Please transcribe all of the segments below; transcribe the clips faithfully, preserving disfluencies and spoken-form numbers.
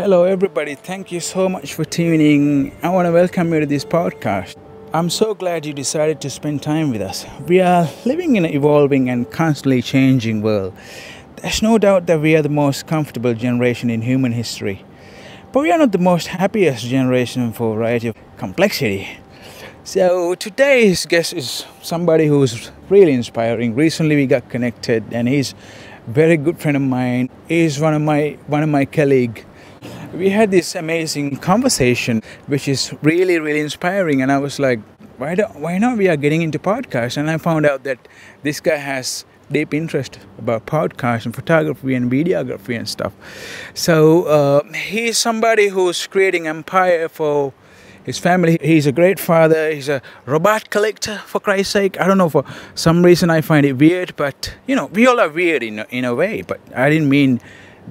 Hello everybody, thank you so much for tuning. I want to welcome you to this podcast. I'm so glad you decided to spend time with us. We are living in an evolving and constantly changing world. There's no doubt that we are the most comfortable generation in human history. But we are not the most happiest generation for a variety of complexity. So today's guest is somebody who's really inspiring. Recently we got connected and he's a very good friend of mine. He's one of my, one of my colleagues. We had this amazing conversation, which is really, really inspiring. And I was like, why don't, why not we are getting into podcasts? And I found out that this guy has deep interest about podcasts and photography and videography and stuff. So uh, he's somebody who's creating empire for his family. He's a great father. He's a robot collector, for Christ's sake. I don't know, for some reason I find it weird. But, you know, we all are weird in, in a way. But I didn't mean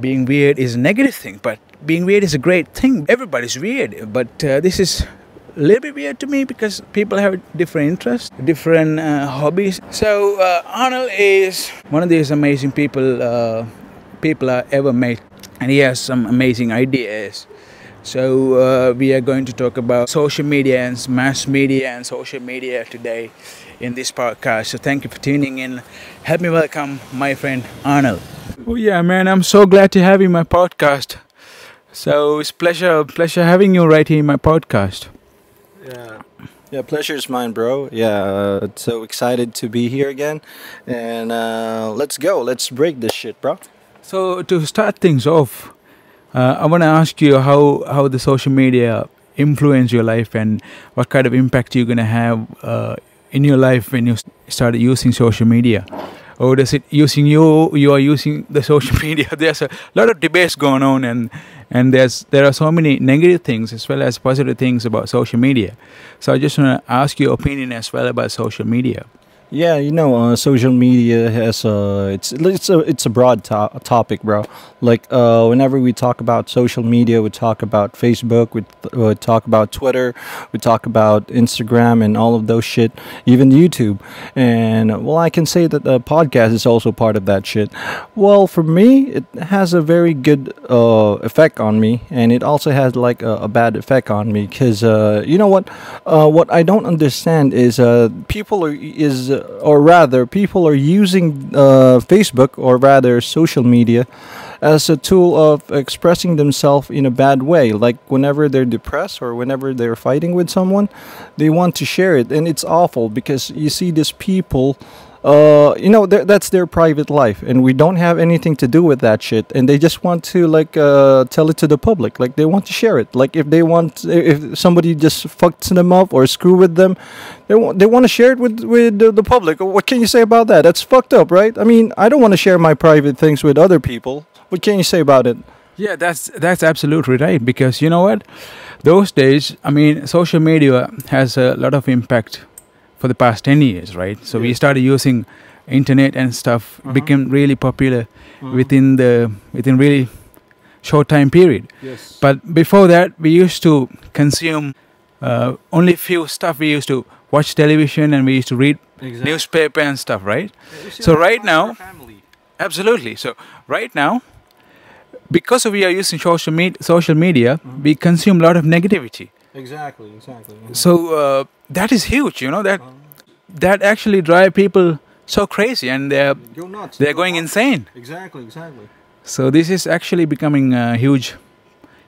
being weird is a negative thing. But being weird is a great thing. Everybody's weird, but uh, this is a little bit weird to me because people have different interests, different uh, hobbies. So uh, Arnold is one of these amazing people, uh, people I ever met, and he has some amazing ideas. So uh, we are going to talk about social media and mass media and social media today in this podcast. So thank you for tuning in. Help me welcome my friend Arnold. Oh yeah, man, I'm so glad to have you in my podcast. So it's pleasure, pleasure having you right here in my podcast. Yeah, yeah, pleasure is mine, bro. Yeah, uh, so excited to be here again, and uh, let's go. Let's break this shit, bro. So to start things off, uh, I want to ask you how how the social media influenced your life and what kind of impact you're gonna have uh, in your life when you started using social media. Or does it using you? You are using the social media. There's a lot of debates going on, and and there's there are so many negative things as well as positive things about social media. So I just want to ask your opinion as well about social media. Yeah, you know, uh, social media has a it's it's a it's a broad to- topic, bro. Like uh, whenever we talk about social media, we talk about Facebook, we, th- we talk about Twitter, we talk about Instagram, and all of those shit. Even YouTube, and well, I can say that the podcast is also part of that shit. Well, for me, it has a very good uh, effect on me, and it also has like a, a bad effect on me because uh, you know what? Uh, what I don't understand is uh, people are is. Uh, or rather people are using uh, Facebook or rather social media as a tool of expressing themselves in a bad way. Like whenever they're depressed or whenever they're fighting with someone, they want to share it, and it's awful because you see these people, uh, you know, that's their private life and we don't have anything to do with that shit, and they just want to like uh, tell it to the public. Like they want to share it. Like if they want, if somebody just fucks them up or screw with them, They want, they want to share it with, with the public. What can you say about that? That's fucked up, right? I mean, I don't want to share my private things with other people. What can you say about it? Yeah, that's that's absolutely right. Because you know what? Those days, I mean, social media has a lot of impact for the past ten years, right? So yeah. We started using internet and stuff, uh-huh. became really popular uh-huh. within the within really short time period. Yes. But before that, we used to consume uh, only few stuff. We used to watch television and we used to read exactly. newspaper and stuff, right? So right now, absolutely. So right now, because we are using social, me- social media, mm-hmm. we consume a lot of negativity. Exactly, exactly. Mm-hmm. So uh, that is huge, you know, that um, that actually drives people so crazy and they're, nuts, they're going nuts. Insane. Exactly, exactly. So this is actually becoming a huge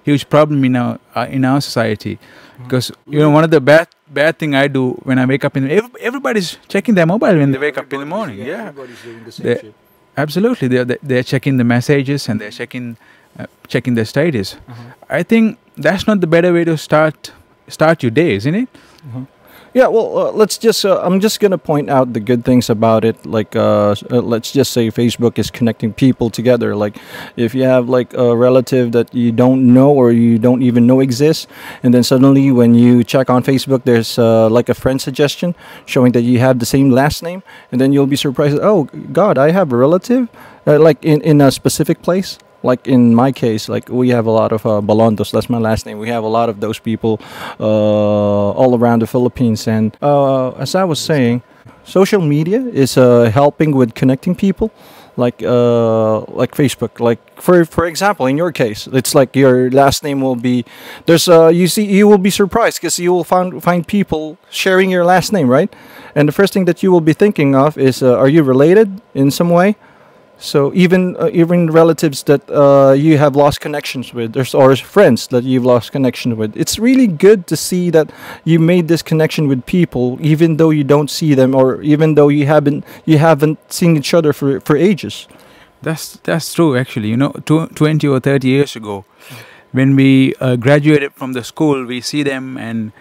huge problem in our uh, in our society, because you know one of the bad bad thing I do when I wake up in the, ev- everybody's checking their mobile when yeah, they wake up in the morning. Yeah, yeah. Everybody's doing the same they're, shit. Absolutely, they're they're checking the messages and they're checking uh, checking their status. Uh-huh. I think that's not the better way to start start your day, isn't it? Uh-huh. Yeah, well, uh, let's just, uh, I'm just going to point out the good things about it. Like, uh, let's just say Facebook is connecting people together. Like, if you have, like, a relative that you don't know or you don't even know exists, and then suddenly when you check on Facebook, there's, uh, like, a friend suggestion showing that you have the same last name, and then you'll be surprised, oh, God, I have a relative, uh, like, in, in a specific place. Like in my case, like we have a lot of uh, Balondos, that's my last name. We have a lot of those people uh, all around the Philippines. And uh, as I was saying, social media is uh, helping with connecting people. like uh, like Facebook. Like for for example, in your case, it's like your last name will be there's uh you see you will be surprised because you will find find people sharing your last name, right? And the first thing that you will be thinking of is uh, are you related in some way? So even uh, even relatives that uh, you have lost connections with, there's or friends that you've lost connection with. It's really good to see that you made this connection with people, even though you don't see them, or even though you haven't you haven't seen each other for, for ages. That's that's true, actually. You know, tw- twenty or thirty years ago, when we uh, graduated from the school, we see them and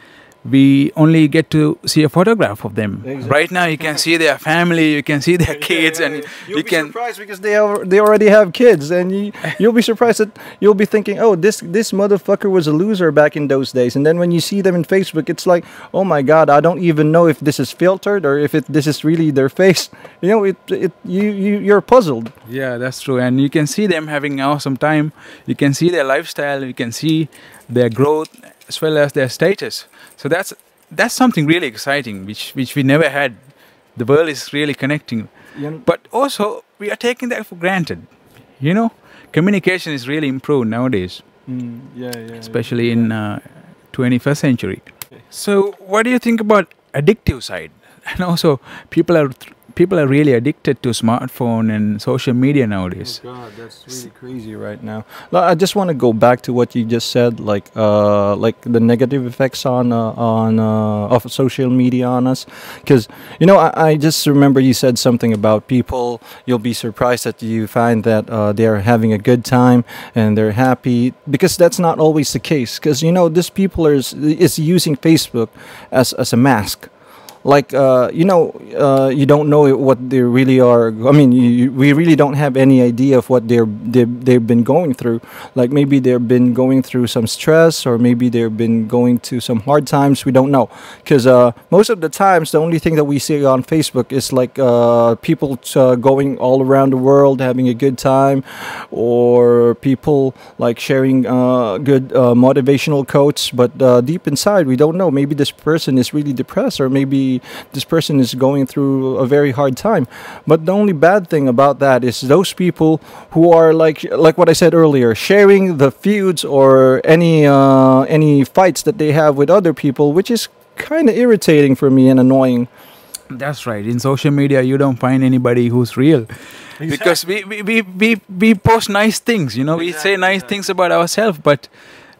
we only get to see a photograph of them. Exactly. Right now you can see their family, you can see their kids, yeah, yeah, yeah. and you'll you be can surprised because they are, they already have kids, and you, you'll be surprised that you'll be thinking, oh, this this motherfucker was a loser back in those days. And then when you see them in Facebook, it's like, oh my god, I don't even know if this is filtered or if it this is really their face. You know, it it you, you you're puzzled. Yeah, that's true. And you can see them having an awesome time. You can see their lifestyle, you can see their growth as well as their status. So that's that's something really exciting, which which we never had. The world is really connecting, yeah. But also we are taking that for granted. You know, communication is really improved nowadays, mm, yeah, yeah, especially yeah. in uh, twenty-first century. Okay. So what do you think about addictive side? And also people are th- people are really addicted to smartphone and social media nowadays. Oh God, that's really crazy right now. I just want to go back to what you just said, like uh, like the negative effects on uh, on uh, of social media on us. Because you know, I, I just remember you said something about people. You'll be surprised that you find that uh, they are having a good time and they're happy, because that's not always the case. Because you know, this people is is using Facebook as as a mask. Like, uh, you know, uh, you don't know what they really are. I mean, you, you, we really don't have any idea of what they're, they've, they've been going through. Like, maybe they've been going through some stress, or maybe they've been going through some hard times. We don't know. Because uh, most of the times, the only thing that we see on Facebook is like uh, people t- uh, going all around the world, having a good time, or people like sharing uh, good uh, motivational quotes. But uh, deep inside, we don't know. Maybe this person is really depressed, or maybe this person is going through a very hard time. But the only bad thing about that is those people who are like like what I said earlier, sharing the feuds or any uh, any fights that they have with other people, which is kind of irritating for me and annoying. That's right. In social media, you don't find anybody who's real. Exactly. Because we, we, we, we, we post nice things, you know, we exactly. say nice yeah. things about ourselves, but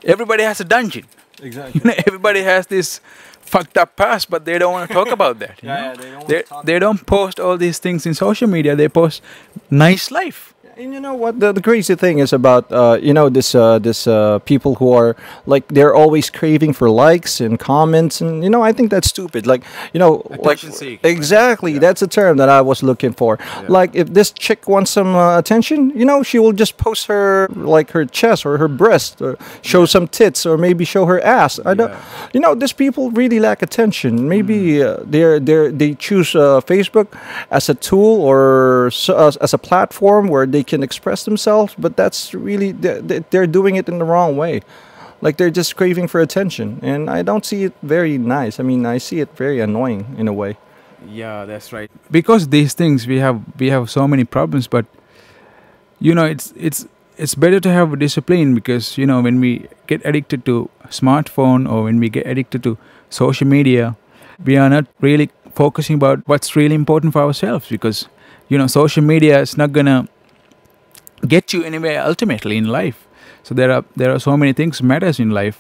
everybody has a dungeon. Exactly. You know, everybody has this fucked up past, but they don't want to talk about that. You yeah, know? Yeah, they don't they, talk they don't post all these things in social media. They post nice life. And you know what? The, the crazy thing is about uh, you know this uh, this uh, people who are like they're always craving for likes and comments, and you know, I think that's stupid. Like, you know, attention like seek. Exactly, yeah. That's a term that I was looking for. Yeah. Like, if this chick wants some uh, attention, you know, she will just post her like her chest or her breast, or show yeah. some tits, or maybe show her ass. I don't. Yeah. You know, these people really lack attention. Maybe mm. uh, they're they they choose uh, Facebook as a tool or so, uh, as a platform where they can express themselves, but that's really they're, they're doing it in the wrong way. Like, they're just craving for attention, and I don't see it very nice. I mean, I see it very annoying in a way. Yeah, that's right. Because these things, we have we have so many problems, but you know, it's it's it's better to have discipline, because you know, when we get addicted to smartphone or when we get addicted to social media, we are not really focusing about what's really important for ourselves, because you know, social media is not gonna get you anywhere ultimately in life. So there are there are so many things matters in life,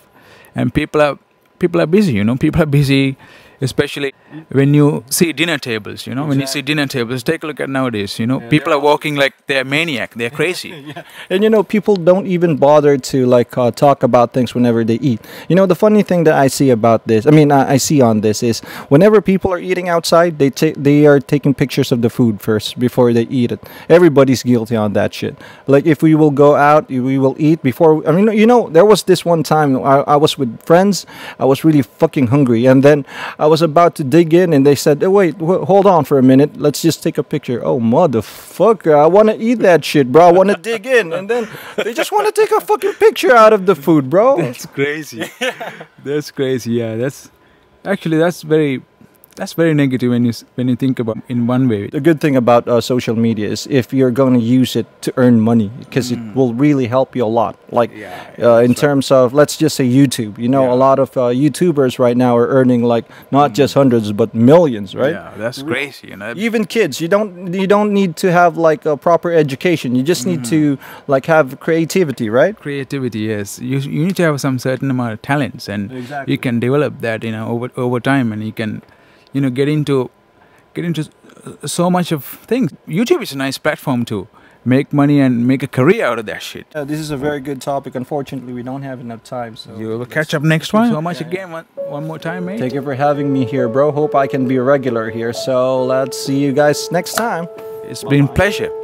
and people are people are busy. You know, people are busy, especially when you see dinner tables. You know, exactly. When you see dinner tables, take a look at nowadays. You know, yeah, people are walking like they're maniac, they're crazy. Yeah. And you know, people don't even bother to like uh, talk about things whenever they eat. You know, the funny thing that I see about this, I mean, I, I see on this is whenever people are eating outside, they ta- they are taking pictures of the food first before they eat it. Everybody's guilty on that shit. Like, if we will go out, we will eat before. I mean, you know, there was this one time I, I was with friends. I was really fucking hungry, and then I was about to dig in, and they said, oh, wait, wh- hold on for a minute. Let's just take a picture. Oh, motherfucker. I want to eat that shit, bro. I want to dig in. And then they just want to take a fucking picture out of the food, bro. That's crazy. That's crazy. Yeah, that's actually, that's very That's very negative when you, when you think about in one way. The good thing about uh, social media is if you're going to use it to earn money, because mm. it will really help you a lot. Like yeah, yeah, uh, in terms right. of, let's just say YouTube, you know, yeah. a lot of uh, YouTubers right now are earning like not mm. just hundreds, but millions, right? Yeah, that's Re- crazy. You know? Even kids, you don't, you don't need to have like a proper education. You just mm. need to like have creativity, right? Creativity, yes. You, you need to have some certain amount of talents, and exactly. you can develop that, you know, over, over time, and you can... You know, get into get into so much of things. YouTube is a nice platform to make money and make a career out of that shit. Uh, this is a very good topic. Unfortunately, we don't have enough time. So you'll catch up next one. So much yeah. again. One, one more time, mate. Thank you for having me here, bro. Hope I can be a regular here. So let's see you guys next time. It's been a pleasure.